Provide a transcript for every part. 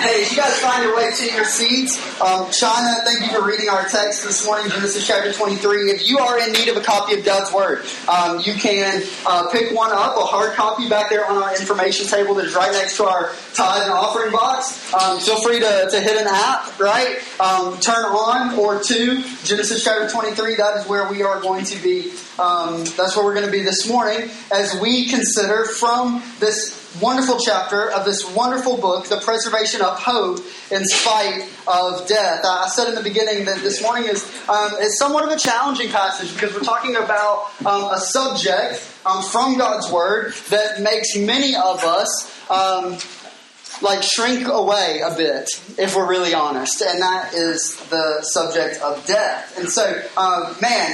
Hey, you guys find your way to your seats. Shauna, thank you for reading our text this morning, Genesis chapter 23. If you are in need of a copy of God's Word, you can pick one up, a hard copy back there on our information table that is right next to our tithe and offering box. Feel free to hit an app, right? Turn on or to Genesis chapter 23. That is where we are going to be. That's where we're going to be this morning as we consider from this wonderful chapter of this wonderful book, The Preservation of Hope in Spite of Death. I said in the beginning that this morning is somewhat of a challenging passage because we're talking about a subject from God's Word that makes many of us shrink away a bit, if we're really honest. And that is the subject of death. And so,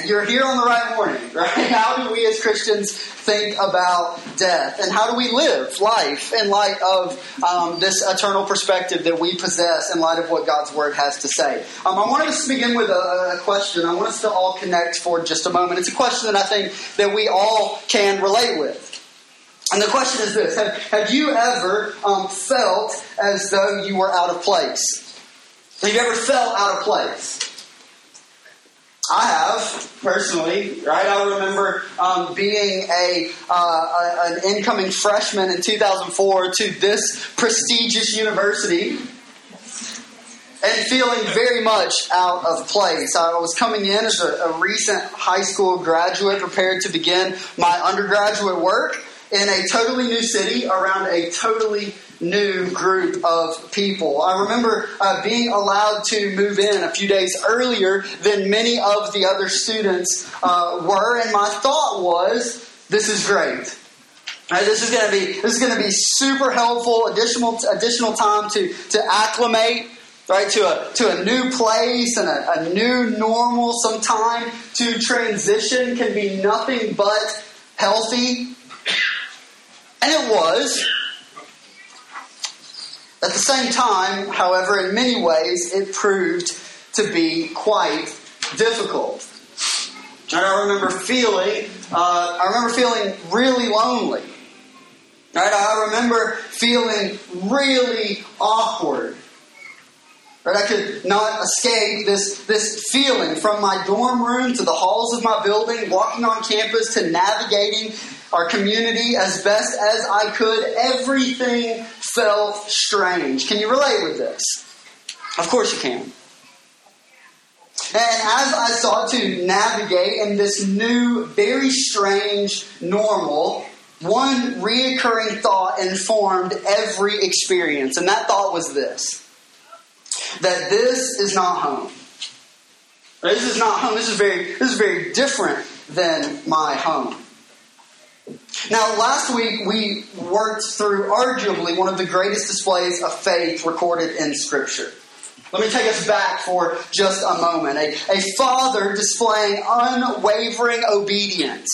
you're here on the right morning, right? How do we as Christians think about death? And how do we live life in light of this eternal perspective that we possess in light of what God's Word has to say? I want to begin with a question. I want us to all connect for just a moment. It's a question that I think that we all can relate with. And the question is this: Have you ever felt as though you were out of place? Have you ever felt out of place? I have, personally, right? I remember being an incoming freshman in 2004 to this prestigious university, and feeling very much out of place. I was coming in as a recent high school graduate, prepared to begin my undergraduate work in a totally new city, around a totally new group of people. I remember being allowed to move in a few days earlier than many of the other students were, and my thought was, this is great. Right, this is going to be super helpful. Additional time to acclimate, right, to a new place and a new normal. Some time to transition can be nothing but healthy. And it was. At the same time, however, in many ways, it proved to be quite difficult. And I remember feeling really lonely. Right? I remember feeling really awkward. Right? I could not escape this feeling, from my dorm room to the halls of my building, walking on campus to navigating our community as best as I could. Everything felt strange. Can you relate with this? Of course you can. And as I sought to navigate in this new, very strange normal, one reoccurring thought informed every experience. And that thought was this: that this is not home. This is not home. This is very different than my home. Now, last week, we worked through arguably one of the greatest displays of faith recorded in Scripture. Let me take us back for just a moment. A father displaying unwavering obedience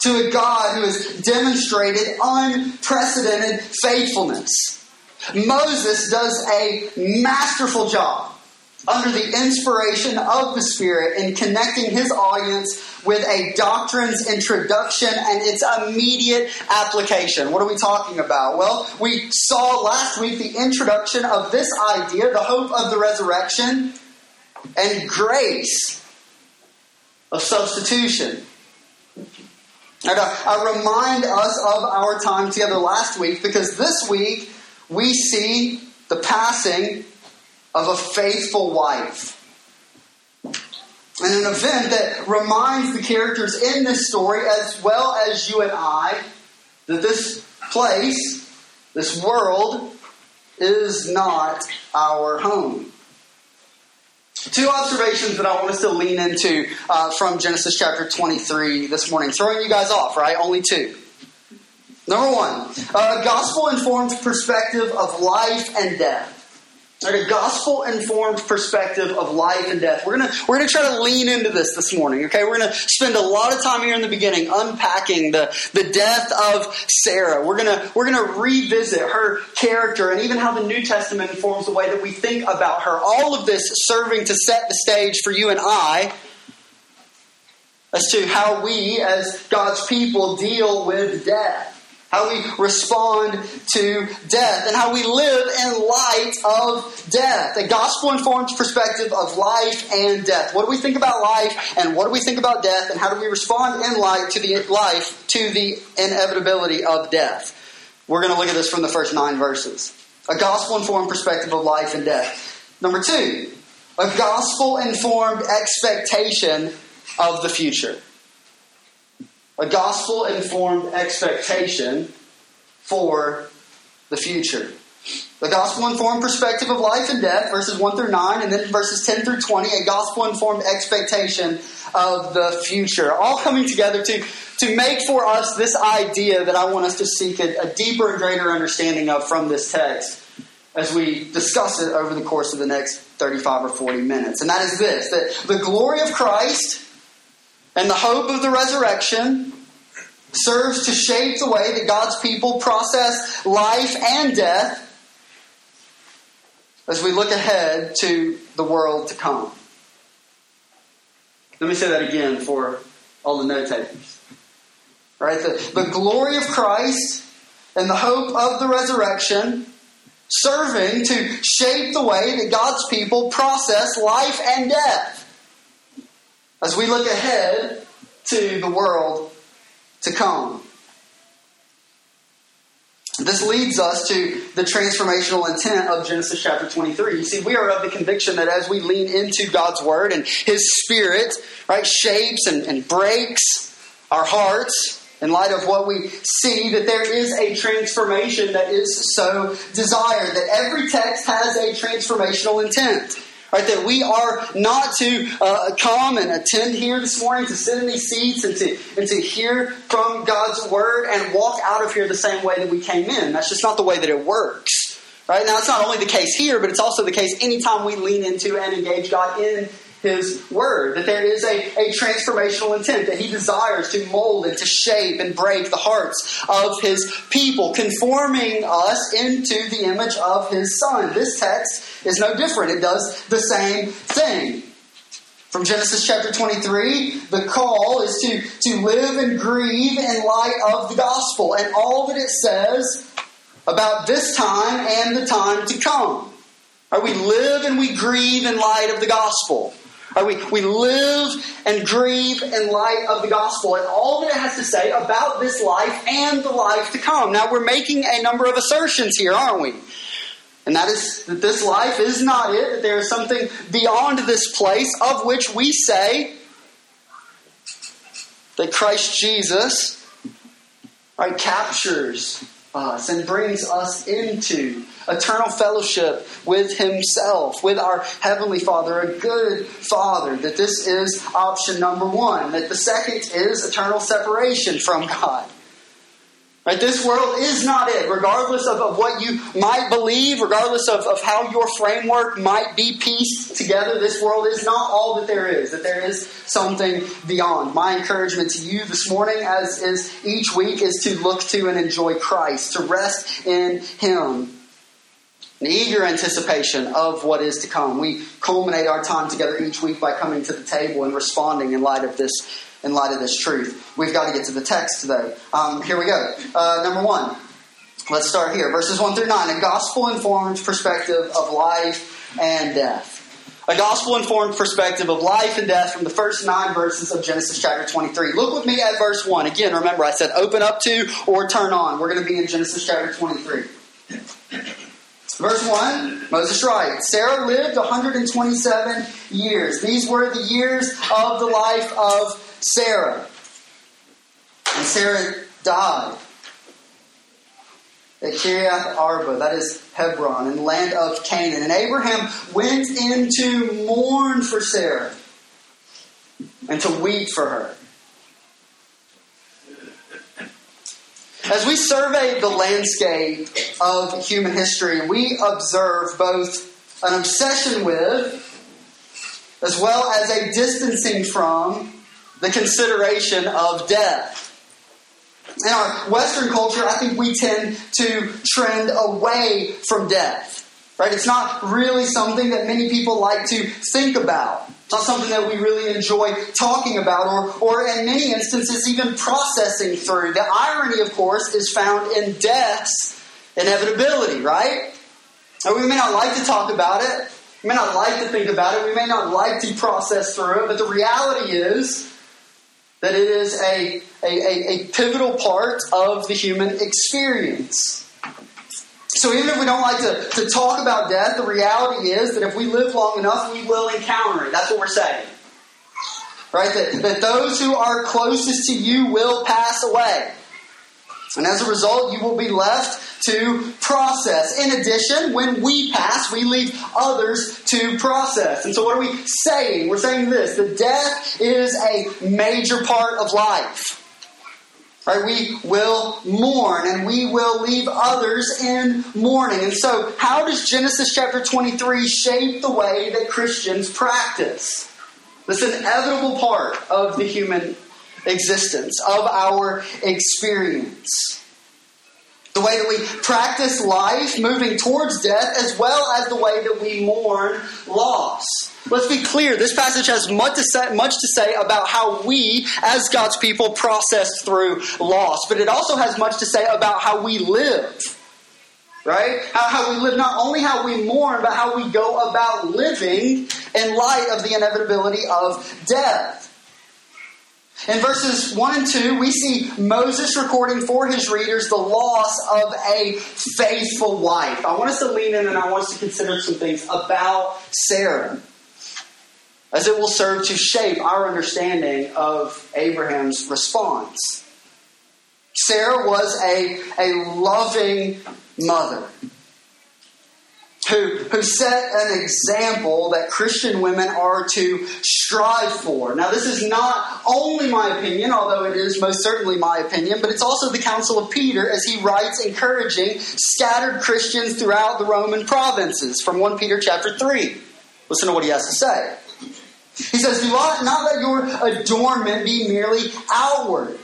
to a God who has demonstrated unprecedented faithfulness. Moses does a masterful job, under the inspiration of the Spirit, in connecting his audience with a doctrine's introduction and its immediate application. What are we talking about? Well, we saw last week the introduction of this idea, the hope of the resurrection, and grace of substitution. And I remind us of our time together last week, because this week we see the passing of a faithful wife, and an event that reminds the characters in this story, as well as you and I, that this place, this world, is not our home. Two observations that I want us to lean into from Genesis chapter 23 this morning. Throwing you guys off, right? Only two. Number one, a gospel-informed perspective of life and death. A gospel-informed perspective of life and death. We're gonna try to lean into this morning, okay? We're going to spend a lot of time here in the beginning unpacking the death of Sarah. We're gonna revisit her character and even how the New Testament informs the way that we think about her. All of this serving to set the stage for you and I as to how we, as God's people, deal with death. how we respond to death, and how we live in light of death. A gospel-informed perspective of life and death. What do we think about life, and what do we think about death, and how do we respond in light to the life to the inevitability of death? We're going to look at this from the first 9 verses. A gospel-informed perspective of life and death. Number 2, a gospel-informed expectation of the future. A gospel-informed expectation for the future. The gospel-informed perspective of life and death, verses 1 through 9, and then verses 10 through 20, a gospel-informed expectation of the future. All coming together to make for us this idea that I want us to seek a deeper and greater understanding of from this text as we discuss it over the course of the next 35 or 40 minutes. And that is this, that the glory of Christ and the hope of the resurrection serves to shape the way that God's people process life and death as we look ahead to the world to come. Let me say that again for all the note takers. Right? The glory of Christ and the hope of the resurrection serving to shape the way that God's people process life and death as we look ahead to the world to come. This leads us to the transformational intent of Genesis chapter 23. You see, we are of the conviction that as we lean into God's Word and His Spirit, right, shapes and breaks our hearts in light of what we see, that there is a transformation that is so desired. That every text has a transformational intent. Right, that we are not to come and attend here this morning, to sit in these seats and to hear from God's Word and walk out of here the same way that we came in. That's just not the way that it works. Right? Now, it's not only the case here, but it's also the case anytime we lean into and engage God in His Word. That there is a transformational intent that He desires to mold and to shape and break the hearts of His people, conforming us into the image of His Son. This text is no different. It does the same thing. From Genesis chapter 23, the call is to live and grieve in light of the gospel and all that it says about this time and the time to come. Right, we live and we grieve in light of the gospel. We live and grieve in light of the gospel and all that it has to say about this life and the life to come. Now, we're making a number of assertions here, aren't we? And that is that this life is not it, that there is something beyond this place of which we say that Christ Jesus, right, captures us and brings us into eternal fellowship with Himself, with our Heavenly Father, a good Father. That this is option number 1. That the second is eternal separation from God. Right? This world is not it, regardless of what you might believe, regardless of how your framework might be pieced together. This world is not all that there is, that there is something beyond. My encouragement to you this morning, as is each week, is to look to and enjoy Christ, to rest in Him. An eager anticipation of what is to come. We culminate our time together each week by coming to the table and responding in light of this truth. We've got to get to the text, though. Here we go. Number 1. Let's start here. Verses 1 through 9. A gospel-informed perspective of life and death. A gospel-informed perspective of life and death from the first 9 verses of Genesis chapter 23. Look with me at verse 1. Again, remember I said open up to or turn on. We're going to be in Genesis chapter 23. Verse 1, Moses writes, Sarah lived 127 years. These were the years of the life of Sarah. And Sarah died at Kiriath Arba, that is Hebron, in the land of Canaan. And Abraham went in to mourn for Sarah and to weep for her. As we survey the landscape of human history, we observe both an obsession with, as well as a distancing from, the consideration of death. In our Western culture, I think we tend to trend away from death. Right? It's not really something that many people like to think about. It's not something that we really enjoy talking about or in many instances even processing through. The irony, of course, is found in death's inevitability, right? And we may not like to talk about it. We may not like to think about it. We may not like to process through it. But the reality is that it is a pivotal part of the human experience. So even if we don't like to talk about death, the reality is that if we live long enough, we will encounter it. That's what we're saying. Right? That those who are closest to you will pass away. And as a result, you will be left to process. In addition, when we pass, we leave others to process. And so what are we saying? We're saying this, that death is a major part of life. Right, we will mourn and we will leave others in mourning. And so how does Genesis chapter 23 shape the way that Christians practice this inevitable part of the human existence, of our experience? The way that we practice life moving towards death as well as the way that we mourn loss. Let's be clear, this passage has much to say about how we, as God's people, process through loss. But it also has much to say about how we live. Right? How we live, not only how we mourn, but how we go about living in light of the inevitability of death. In verses 1 and 2, we see Moses recording for his readers the loss of a faithful wife. I want us to lean in and I want us to consider some things about Sarah, as it will serve to shape our understanding of Abraham's response. Sarah was a loving mother who set an example that Christian women are to strive for. Now, this is not only my opinion, although it is most certainly my opinion, but it's also the counsel of Peter as he writes encouraging scattered Christians throughout the Roman provinces from 1 Peter chapter 3. Listen to what he has to say. He says, "Do not let your adornment be merely outward.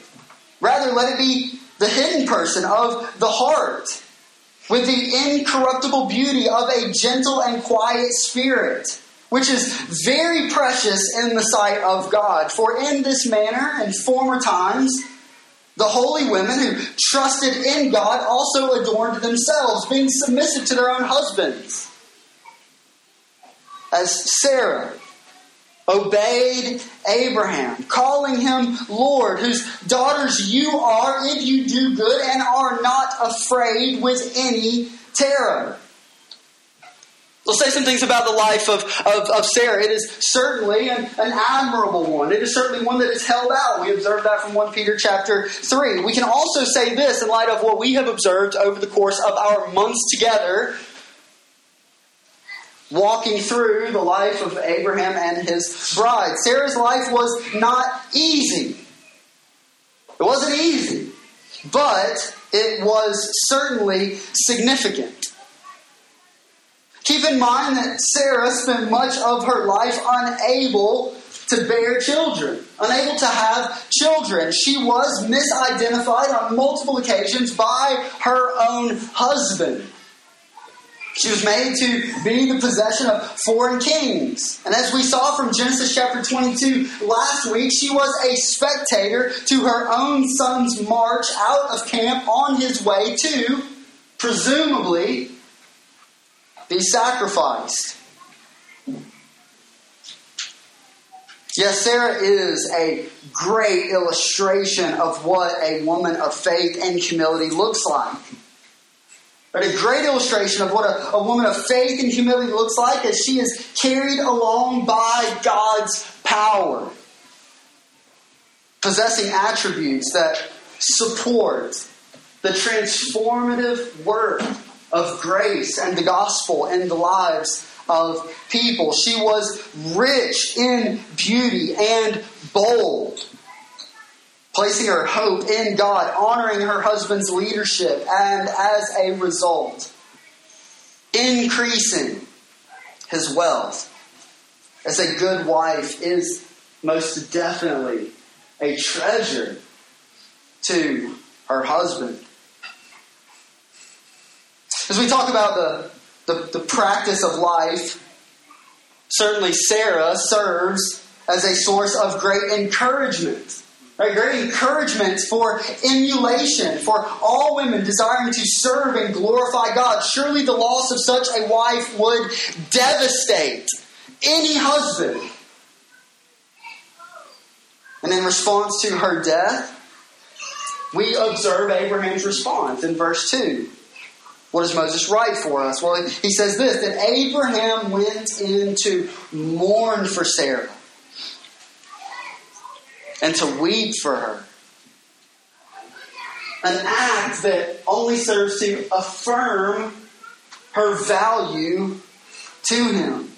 Rather, let it be the hidden person of the heart, with the incorruptible beauty of a gentle and quiet spirit, which is very precious in the sight of God. For in this manner, in former times, the holy women who trusted in God also adorned themselves, being submissive to their own husbands, as Sarah obeyed Abraham, calling him Lord, whose daughters you are if you do good and are not afraid with any terror." We'll say some things about the life of Sarah. It is certainly an admirable one. It is certainly one that is held out. We observe that from 1 Peter chapter 3. We can also say this in light of what we have observed over the course of our months together, walking through the life of Abraham and his bride. Sarah's life was not easy. It wasn't easy, but it was certainly significant. Keep in mind that Sarah spent much of her life unable to bear children, unable to have children. She was misidentified on multiple occasions by her own husband. She was made to be the possession of foreign kings. And as we saw from Genesis chapter 22 last week, she was a spectator to her own son's march out of camp on his way to, presumably, be sacrificed. Yes, Sarah is a great illustration of what a woman of faith and humility looks like. But a great illustration of what a woman of faith and humility looks like as she is carried along by God's power, possessing attributes that support the transformative work of grace and the gospel in the lives of people. She was rich in beauty and bold, placing her hope in God, honoring her husband's leadership, and as a result, increasing his wealth. As a good wife is most definitely a treasure to her husband. As we talk about the the practice of life. Certainly Sarah serves as a source of great encouragement. Right? Great encouragement for emulation, for all women desiring to serve and glorify God. Surely the loss of such a wife would devastate any husband. And in response to her death, we observe Abraham's response in verse 2. What does Moses write for us? Well, he says this, that Abraham went in to mourn for Sarah and to weep for her. An act that only serves to affirm her value to him.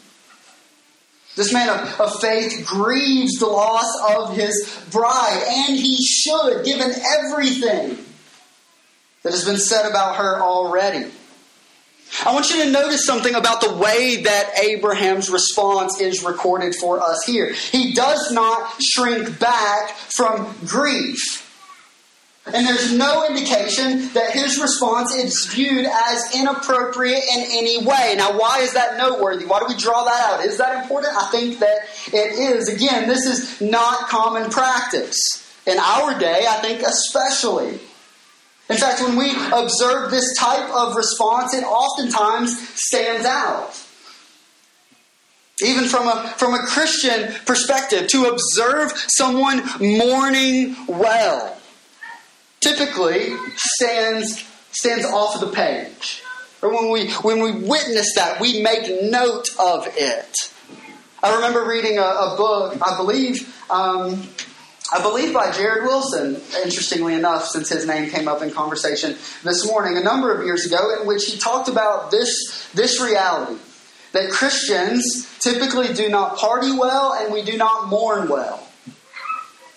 This man of faith grieves the loss of his bride, and he should, given everything that has been said about her already. I want you to notice something about the way that Abraham's response is recorded for us here. He does not shrink back from grief. And there's no indication that his response is viewed as inappropriate in any way. Now, why is that noteworthy? Why do we draw that out? Is that important? I think that it is. Again, this is not common practice. In our day, I think especially. In fact, when we observe this type of response, it oftentimes stands out. Even from a Christian perspective, to observe someone mourning well typically stands off the page. Or when we witness that, we make note of it. I remember reading a book, I believe by Jared Wilson, interestingly enough, since his name came up in conversation this morning a number of years ago, in which he talked about this reality, that Christians typically do not party well and we do not mourn well.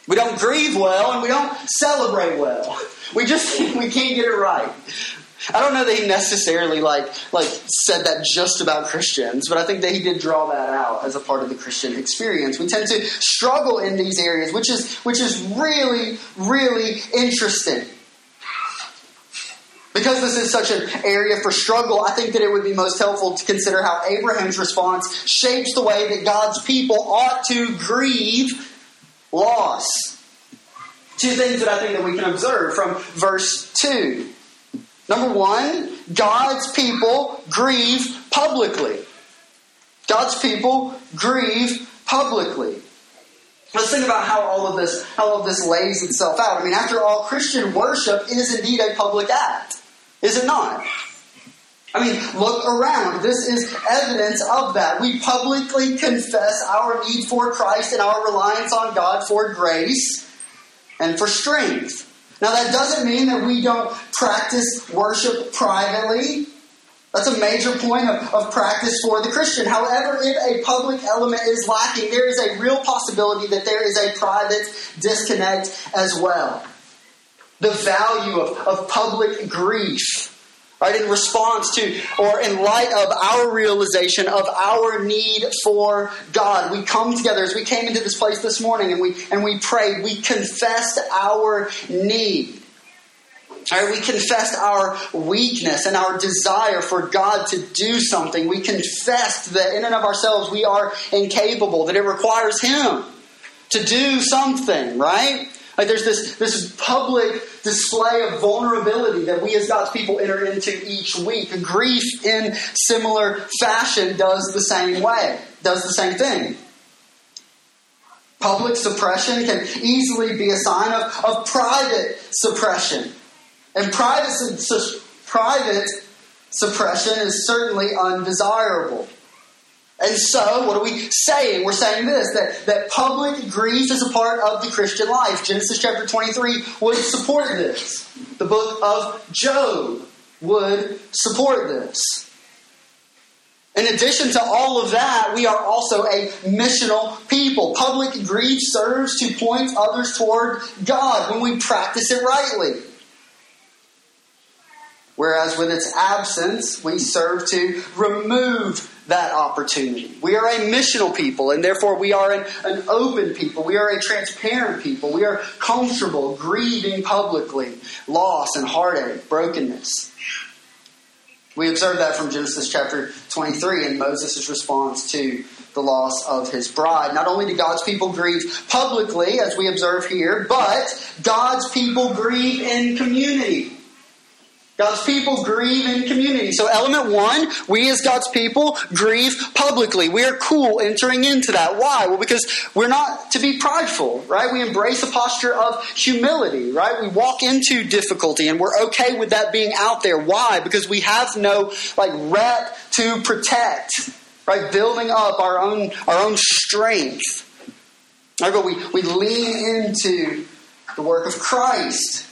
We don't grieve well and we don't celebrate well. We can't get it right. I don't know that he necessarily like said that just about Christians, but I think that he did draw that out as a part of the Christian experience. We tend to struggle in these areas, which is really, really interesting. Because this is such an area for struggle, I think that it would be most helpful to consider how Abraham's response shapes the way that God's people ought to grieve loss. Two things that I think that we can observe from verse 2. Number one, God's people grieve publicly. God's people grieve publicly. Let's think about how all of this lays itself out. I mean, after all, Christian worship is indeed a public act, is it not? I mean, look around. This is evidence of that. We publicly confess our need for Christ and our reliance on God for grace and for strength. Now, that doesn't mean that we don't practice worship privately. That's a major point of practice for the Christian. However, if a public element is lacking, there is a real possibility that there is a private disconnect as well. The value of public grief, right, in response to or in light of our realization of our need for God. We come together as we came into this place this morning and we prayed. We confessed our need. All right, we confessed our weakness and our desire for God to do something. We confessed that in and of ourselves we are incapable, that it requires Him to do something, right? Like there's this public display of vulnerability that we as God's people enter into each week. Grief in similar fashion does the same thing. Public suppression can easily be a sign of private suppression. And private suppression is certainly undesirable. And so, what are we saying? We're saying this, that public grief is a part of the Christian life. Genesis chapter 23 would support this. The book of Job would support this. In addition to all of that, we are also a missional people. Public grief serves to point others toward God when we practice it rightly. Whereas with its absence, we serve to remove that opportunity. We are a missional people, and therefore we are an open people. We are a transparent people. We are comfortable grieving publicly loss and heartache, brokenness. We observe that from Genesis chapter 23 and Moses' response to the loss of his bride. Not only do God's people grieve publicly, as we observe here, but God's people grieve in community. God's people grieve in community. So element one, we as God's people grieve publicly. We are cool entering into that. Why? Well, because we're not to be prideful, right? We embrace a posture of humility, right? We walk into difficulty and we're okay with that being out there. Why? Because we have no rep to protect, right? Building up our own strength. Right? But we lean into the work of Christ.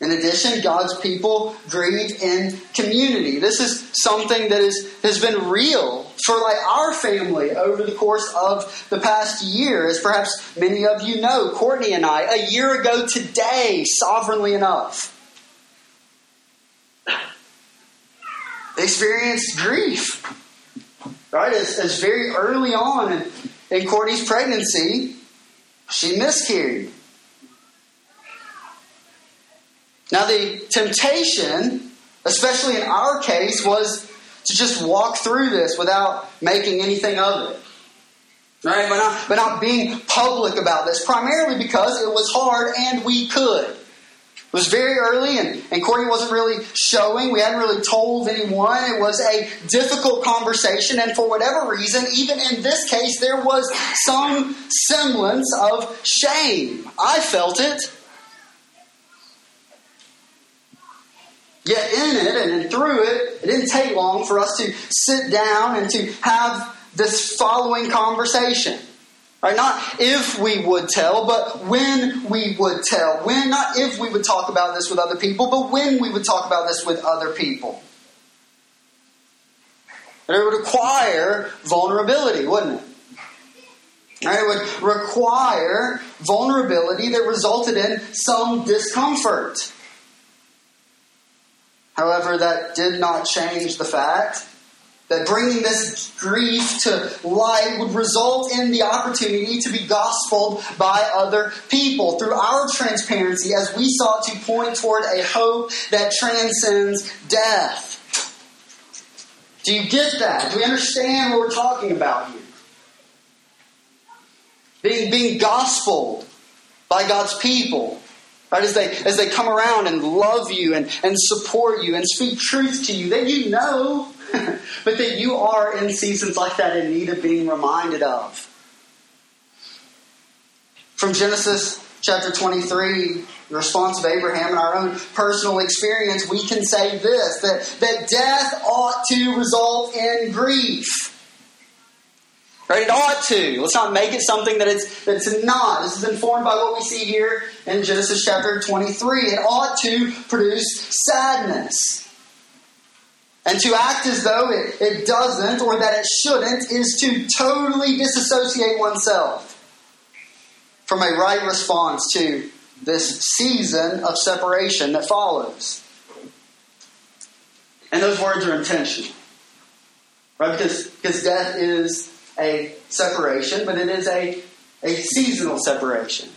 In addition, God's people grieve in community. This is something that has been real for our family over the course of the past year. As perhaps many of you know, Courtney and I, a year ago today, sovereignly enough, experienced grief. Right? As very early on in Courtney's pregnancy, she miscarried. Now the temptation, especially in our case, was to just walk through this without making anything of it. Right? But not being public about this, primarily because it was hard and we could. It was very early and Courtney wasn't really showing. We hadn't really told anyone. It was a difficult conversation, and for whatever reason, even in this case, there was some semblance of shame. I felt it. Yet in it and through it, it didn't take long for us to sit down and to have this following conversation. Right? Not if we would tell, but when we would tell. Not if we would talk about this with other people, but when we would talk about this with other people. And it would require vulnerability, wouldn't it? Right? It would require vulnerability that resulted in some discomfort. However, that did not change the fact that bringing this grief to light would result in the opportunity to be gospeled by other people through our transparency as we sought to point toward a hope that transcends death. Do you get that? Do we understand what we're talking about here? Being gospeled by God's people. Right, as they come around and love you and support you and speak truth to you that you know, but that you are in seasons like that in need of being reminded of. From Genesis chapter 23, the response of Abraham and our own personal experience, we can say this, that death ought to result in grief. Right? It ought to. Let's not make it something that it's not. This is informed by what we see here in Genesis chapter 23. It ought to produce sadness. And to act as though it doesn't or that it shouldn't is to totally disassociate oneself from a right response to this season of separation that follows. And those words are intentional. Right? Because death is a separation, but it is a seasonal separation.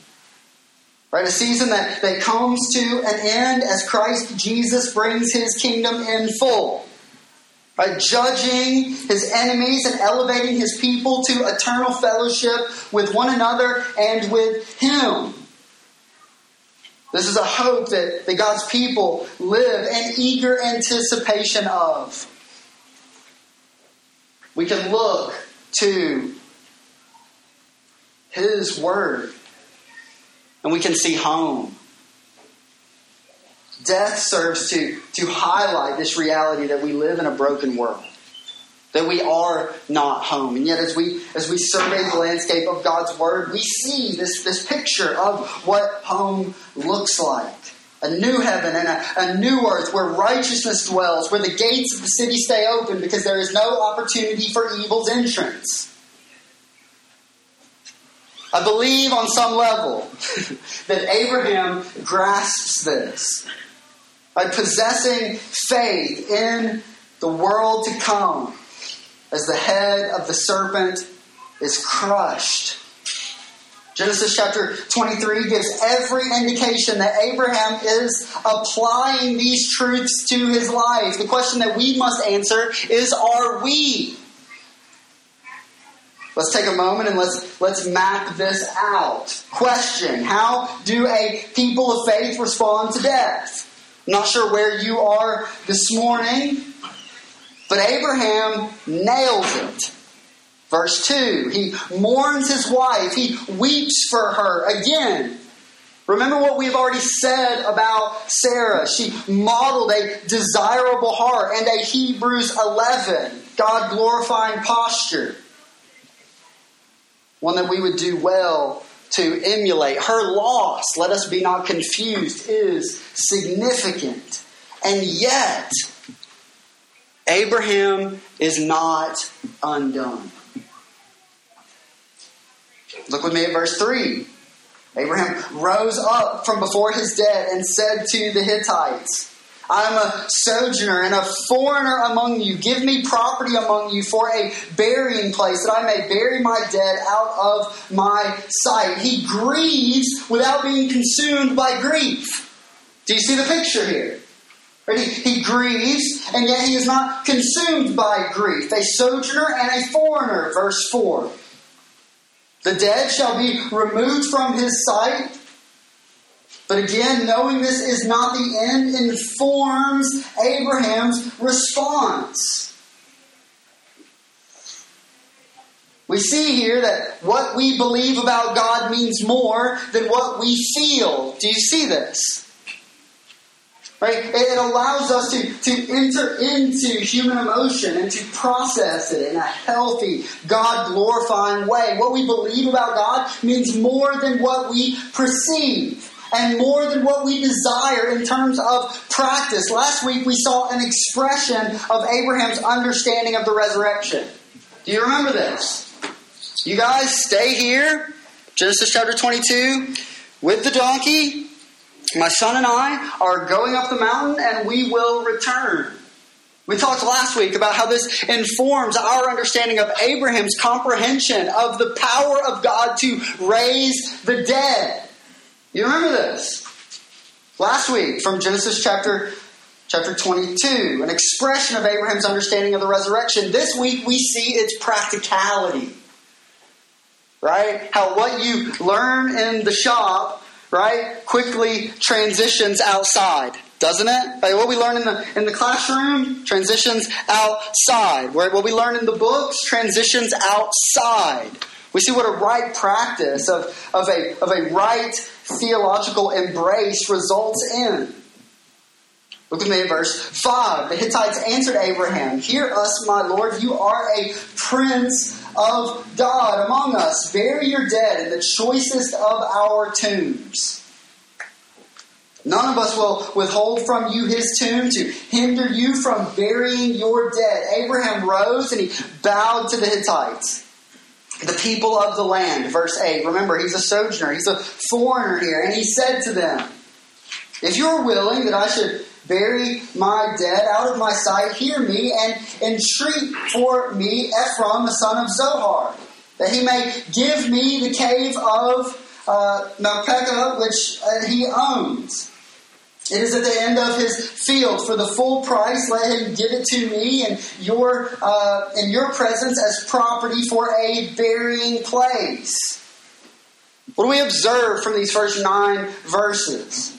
Right? A season that comes to an end as Christ Jesus brings his kingdom in full. Right? Judging his enemies and elevating his people to eternal fellowship with one another and with him. This is a hope that God's people live in eager anticipation of. We can look to his word, and we can see home. Death serves to highlight this reality that we live in a broken world, that we are not home. And yet as we survey the landscape of God's word, we see this picture of what home looks like. A new heaven and a new earth where righteousness dwells, where the gates of the city stay open because there is no opportunity for evil's entrance. I believe on some level that Abraham grasps this. By possessing faith in the world to come as the head of the serpent is crushed. Genesis chapter 23 gives every indication that Abraham is applying these truths to his life. The question that we must answer is, are we? Let's take a moment and let's map this out. Question: how do a people of faith respond to death? I'm not sure where you are this morning, but Abraham nails it. Verse 2, he mourns his wife. He weeps for her again. Remember what we've already said about Sarah. She modeled a desirable heart and a Hebrews 11, God-glorifying posture. One that we would do well to emulate. Her loss, let us be not confused, is significant. And yet, Abraham is not undone. Look with me at verse 3. Abraham rose up from before his dead and said to the Hittites, "I am a sojourner and a foreigner among you. Give me property among you for a burying place, that I may bury my dead out of my sight." He grieves without being consumed by grief. Do you see the picture here? He grieves, and yet he is not consumed by grief. A sojourner and a foreigner, verse 4. The dead shall be removed from his sight. But again, knowing this is not the end informs Abraham's response. We see here that what we believe about God means more than what we feel. Do you see this? Right? It allows us to enter into human emotion and to process it in a healthy, God-glorifying way. What we believe about God means more than what we perceive and more than what we desire in terms of practice. Last week we saw an expression of Abraham's understanding of the resurrection. Do you remember this? You guys stay here, Genesis chapter 22, with the donkey. My son and I are going up the mountain and we will return. We talked last week about how this informs our understanding of Abraham's comprehension of the power of God to raise the dead. You remember this? Last week from Genesis chapter 22, an expression of Abraham's understanding of the resurrection. This week we see its practicality. Right? How what you learn in the shop, right, quickly transitions outside, doesn't it? Like what we learn in the classroom transitions outside. What we learn in the books transitions outside. We see what a right practice of a right theological embrace results in. Look with me at verse 5. The Hittites answered Abraham, "Hear us, my Lord, you are a prince of God among us. Bury your dead in the choicest of our tombs. None of us will withhold from you his tomb to hinder you from burying your dead." Abraham rose and he bowed to the Hittites, the people of the land. Verse 8. Remember, he's a sojourner. He's a foreigner here. And he said to them, "If you're willing that I should bury my dead out of my sight, hear me and entreat for me Ephron the son of Zohar, that he may give me the cave of Machpelah, which he owns. It is at the end of his field. For the full price, let him give it to me in your presence as property for a burying place." What do we observe from these first 9 verses?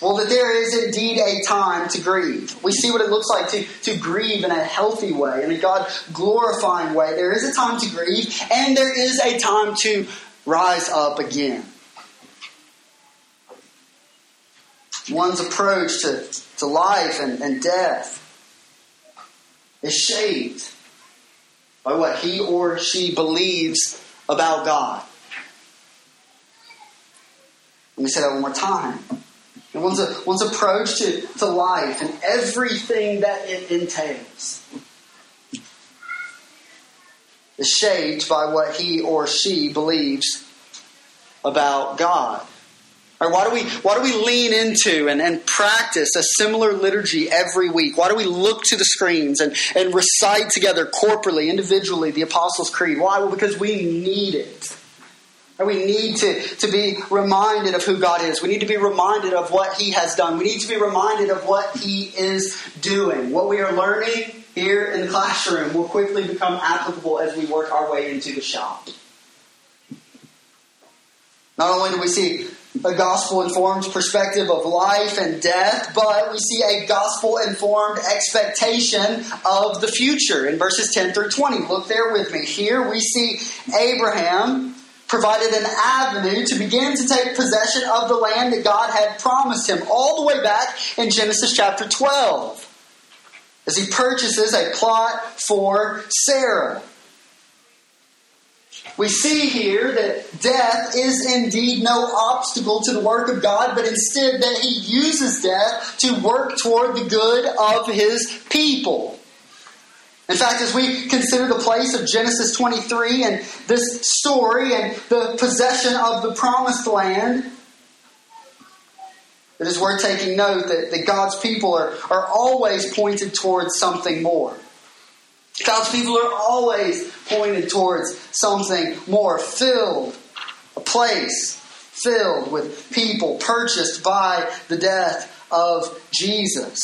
Well, that there is indeed a time to grieve. We see what it looks like to grieve in a healthy way, in a God-glorifying way. There is a time to grieve, and there is a time to rise up again. One's approach to life and death is shaped by what he or she believes about God. Let me say that one more time. And one's approach to life and everything that it entails is shaped by what he or she believes about God. All right, why do we lean into and practice a similar liturgy every week? Why do we look to the screens and recite together corporately, individually, the Apostles' Creed? Why? Well, because we need it. And we need to be reminded of who God is. We need to be reminded of what He has done. We need to be reminded of what He is doing. What we are learning here in the classroom will quickly become applicable as we work our way into the shop. Not only do we see a gospel-informed perspective of life and death, but we see a gospel-informed expectation of the future in verses 10 through 20. Look there with me. Here we see Abraham provided an avenue to begin to take possession of the land that God had promised him all the way back in Genesis chapter 12, as he purchases a plot for Sarah. We see here that death is indeed no obstacle to the work of God, but instead that He uses death to work toward the good of His people. In fact, as we consider the place of Genesis 23 and this story and the possession of the promised land, it is worth taking note that God's people are always pointed towards something more. God's people are always pointed towards something more. A place filled with people purchased by the death of Jesus.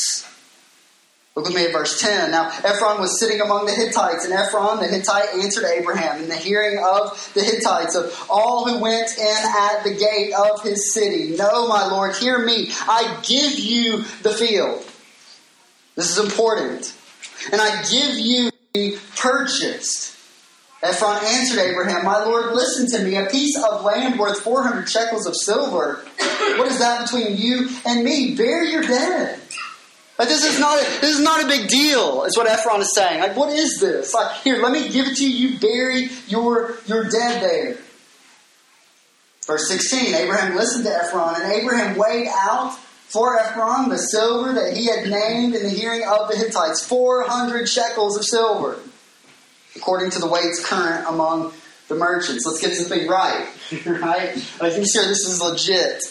Look with me at verse 10. Now, Ephron was sitting among the Hittites, and Ephron the Hittite answered Abraham in the hearing of the Hittites, of all who went in at the gate of his city. No, my Lord, hear me. I give you the field. This is important. And I give you the purchased. Ephron answered Abraham, my Lord, listen to me. A piece of land worth 400 shekels of silver. What is that between you and me? Bury your dead. Like, this is not a big deal, is what Ephron is saying. Like, what is this? Like, here, let me give it to you. You bury your dead there. Verse 16, Abraham listened to Ephron, and Abraham weighed out for Ephron the silver that he had named in the hearing of the Hittites, 400 shekels of silver, according to the weights current among the merchants. Let's get this thing right, right? Like, I'm sure this is legit.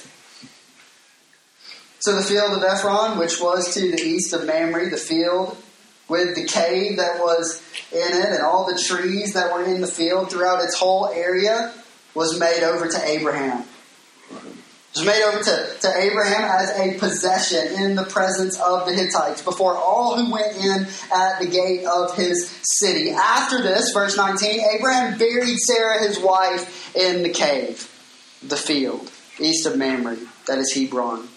So the field of Ephron, which was to the east of Mamre, the field with the cave that was in it and all the trees that were in the field throughout its whole area, was made over to Abraham. It was made over to Abraham as a possession in the presence of the Hittites, before all who went in at the gate of his city. After this, verse 19, Abraham buried Sarah, his wife, in the cave, the field, east of Mamre, that is Hebron,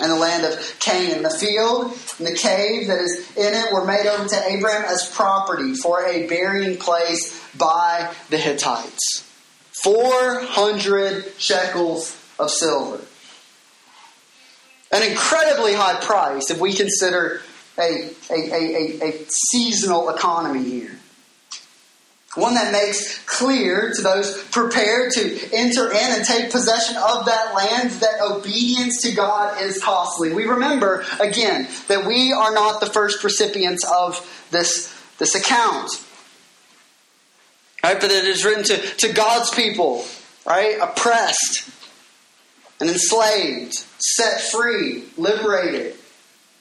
and the land of Canaan. The field and the cave that is in it were made over to Abraham as property for a burying place by the Hittites. 400 shekels of silver. An incredibly high price if we consider a seasonal economy here. One that makes clear to those prepared to enter in and take possession of that land that obedience to God is costly. We remember, again, that we are not the first recipients of this account. Right? But it is written to God's people, right? Oppressed and enslaved, set free, liberated,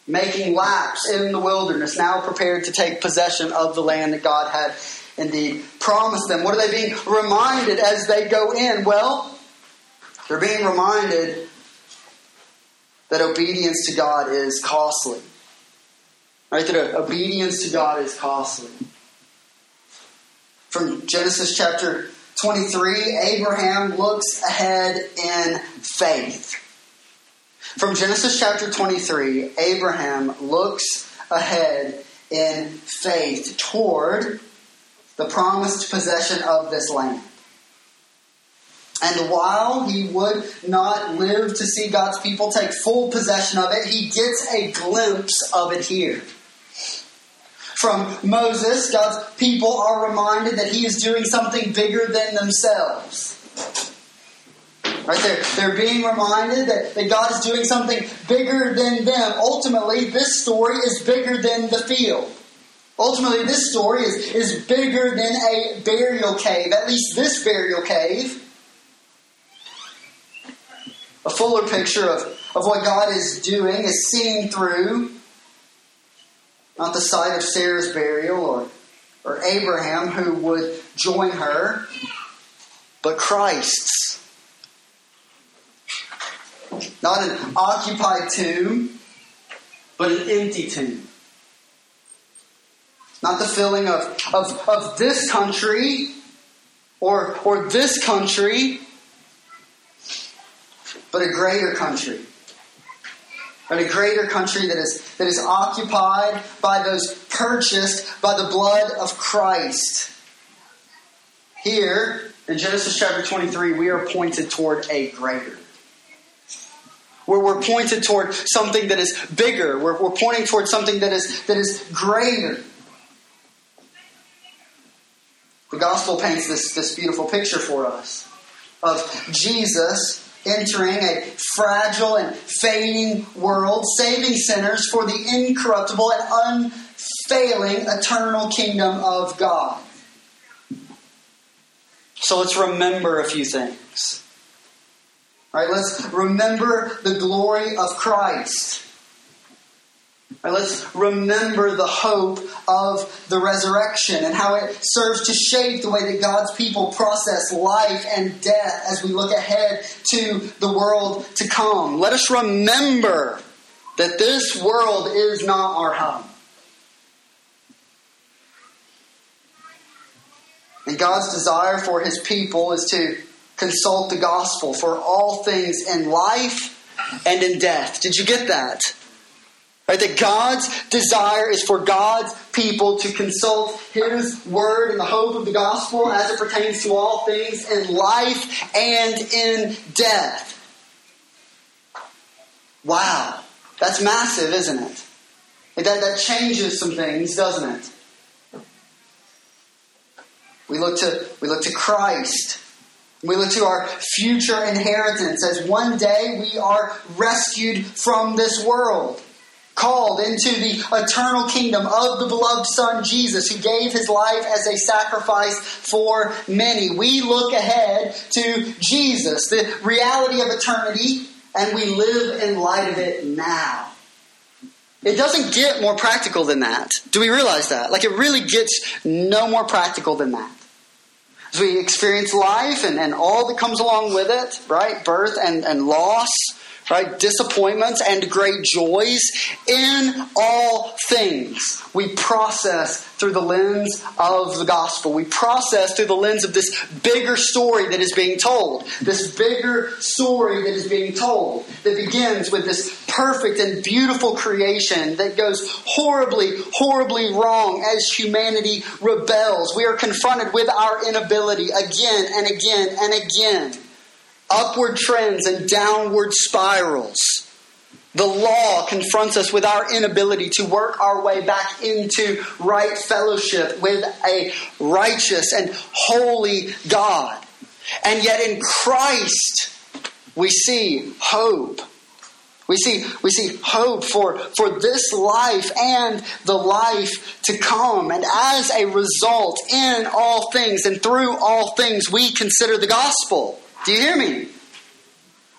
making laps in the wilderness, now prepared to take possession of the land that God had indeed promised them. What are they being reminded as they go in? Well, they're being reminded that obedience to God is costly. Right? That obedience to God is costly. From Genesis chapter 23, Abraham looks ahead in faith. From Genesis chapter 23, Abraham looks ahead in faith toward the promised possession of this land. And while he would not live to see God's people take full possession of it, he gets a glimpse of it here. From Moses, God's people are reminded that he is doing something bigger than themselves. Right there, they're being reminded that God is doing something bigger than them. Ultimately, this story is bigger than the field. Ultimately, this story is bigger than a burial cave, at least this burial cave. A fuller picture of what God is doing is seen through not the site of Sarah's burial or Abraham, who would join her, but Christ's. Not an occupied tomb, but an empty tomb. Not the filling of this country or this country, but a greater country. And a greater country that is occupied by those purchased by the blood of Christ. Here, in Genesis chapter 23, we are pointed toward a greater. Where we're pointed toward something that is bigger. We're pointing toward something that is greater. The gospel paints this beautiful picture for us of Jesus entering a fragile and fading world, saving sinners for the incorruptible and unfailing eternal kingdom of God. So let's remember a few things. All right, let's remember the glory of Christ. All right, let's remember the hope of the resurrection and how it serves to shape the way that God's people process life and death as we look ahead to the world to come. Let us remember that this world is not our home. And God's desire for His people is to consult the gospel for all things in life and in death. Did you get that? Right? That God's desire is for God's people to consult His word and the hope of the gospel as it pertains to all things in life and in death. Wow. That's massive, isn't it? That changes some things, doesn't it? We look to Christ. We look to our future inheritance as one day we are rescued from this world, called into the eternal kingdom of the beloved Son Jesus, who gave His life as a sacrifice for many. We look ahead to Jesus, the reality of eternity, and we live in light of it now. It doesn't get more practical than that. Do we realize that? Like, it really gets no more practical than that. As we experience life and all that comes along with it, right? Birth and loss, right? Disappointments and great joys. In all things, we process through the lens of the gospel. We process through the lens of this bigger story that is being told. This bigger story that is being told that begins with this perfect and beautiful creation that goes horribly, horribly wrong as humanity rebels. We are confronted with our inability again and again and again. Upward trends and downward spirals. The law confronts us with our inability to work our way back into right fellowship with a righteous and holy God. And yet in Christ, we see hope. We see hope for this life and the life to come. And as a result, in all things and through all things, we consider the gospel. Do you hear me?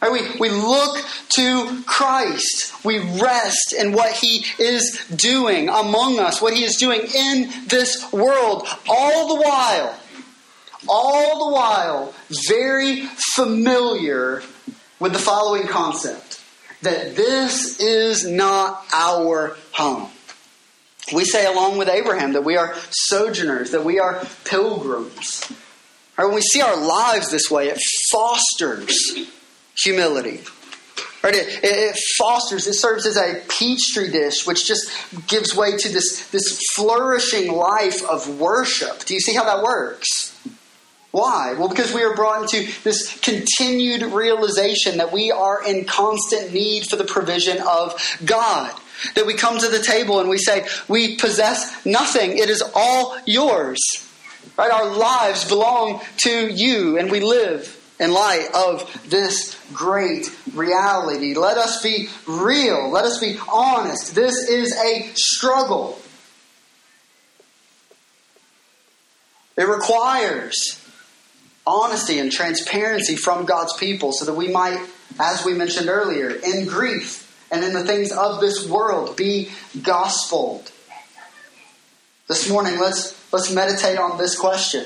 Right, we look to Christ. We rest in what He is doing among us, what He is doing in this world. All the while, very familiar with the following concept, that this is not our home. We say along with Abraham that we are sojourners, that we are pilgrims. Right, when we see our lives this way, it fosters humility. Right? It fosters, it serves as a petri dish, which just gives way to this flourishing life of worship. Do you see how that works? Why? Well, because we are brought into this continued realization that we are in constant need for the provision of God. That we come to the table and we say, we possess nothing. It is all yours. Right? Our lives belong to you, and we live in light of this great reality. Let us be real. Let us be honest. This is a struggle. It requires honesty and transparency from God's people so that we might, as we mentioned earlier, in grief and in the things of this world, be gospeled. This morning, let's meditate on this question.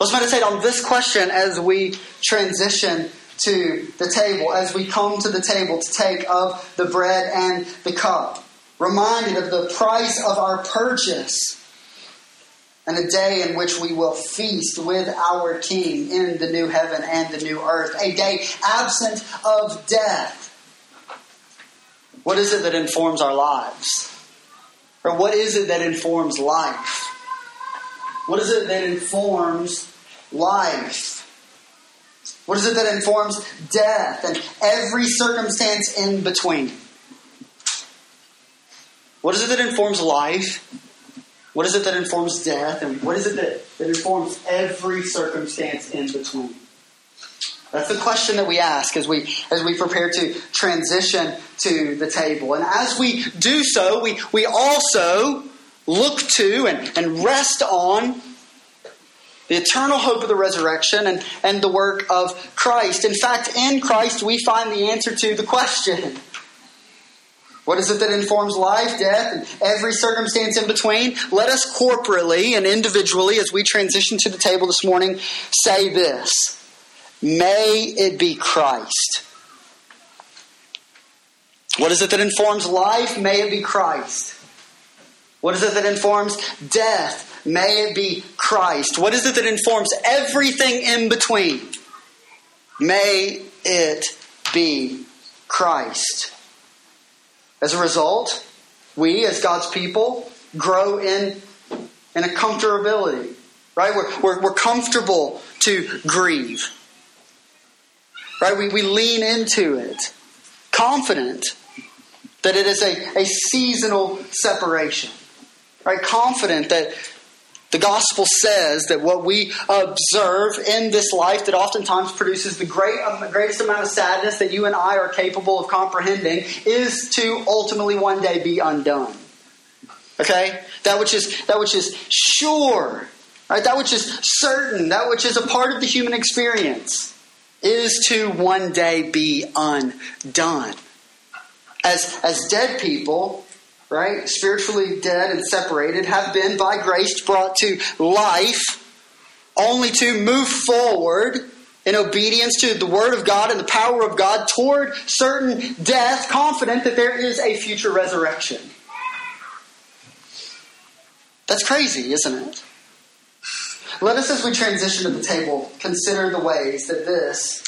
Let's meditate on this question as we transition to the table, as we come to the table to take of the bread and the cup, reminded of the price of our purchase and a day in which we will feast with our King in the new heaven and the new earth, a day absent of death. What is it that informs our lives? Or what is it that informs life? What is it that informs life? What is it that informs death and every circumstance in between? What is it that informs life? What is it that informs death? And what is it that informs every circumstance in between? That's the question that we ask as we prepare to transition to the table. And as we do so, we also look to and rest on the eternal hope of the resurrection and the work of Christ. In fact, in Christ we find the answer to the question. What is it that informs life, death, and every circumstance in between? Let us corporately and individually, as we transition to the table this morning, say this: may it be Christ. What is it that informs life? May it be Christ. What is it that informs death? May it be Christ. What is it that informs everything in between? May it be Christ. As a result, we as God's people grow in a comfortability, right? We're comfortable to grieve, right? We lean into it, confident that it is a seasonal separation, right? Confident that the gospel says that what we observe in this life that oftentimes produces the greatest amount of sadness that you and I are capable of comprehending is to ultimately one day be undone. Okay? That which is sure, right? That which is certain, that which is a part of the human experience is to one day be undone. As dead people, right, spiritually dead and separated, have been by grace brought to life only to move forward in obedience to the Word of God and the power of God toward certain death, confident that there is a future resurrection. That's crazy, isn't it? Let us, as we transition to the table, consider the ways that this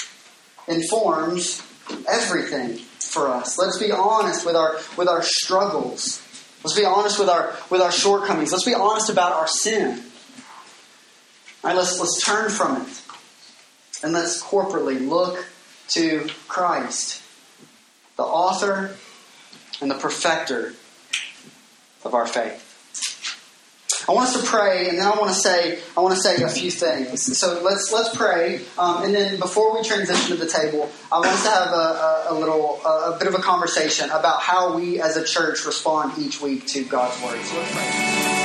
informs everything for us. Let's be honest with our struggles. Let's be honest with our shortcomings. Let's be honest about our sin. All right, let's turn from it, and let's corporately look to Christ, the author and the perfecter of our faith. I want us to pray, and then I want to say a few things. So let's pray, and then before we transition to the table, I want us to have a bit of a conversation about how we as a church respond each week to God's Word. So let's pray.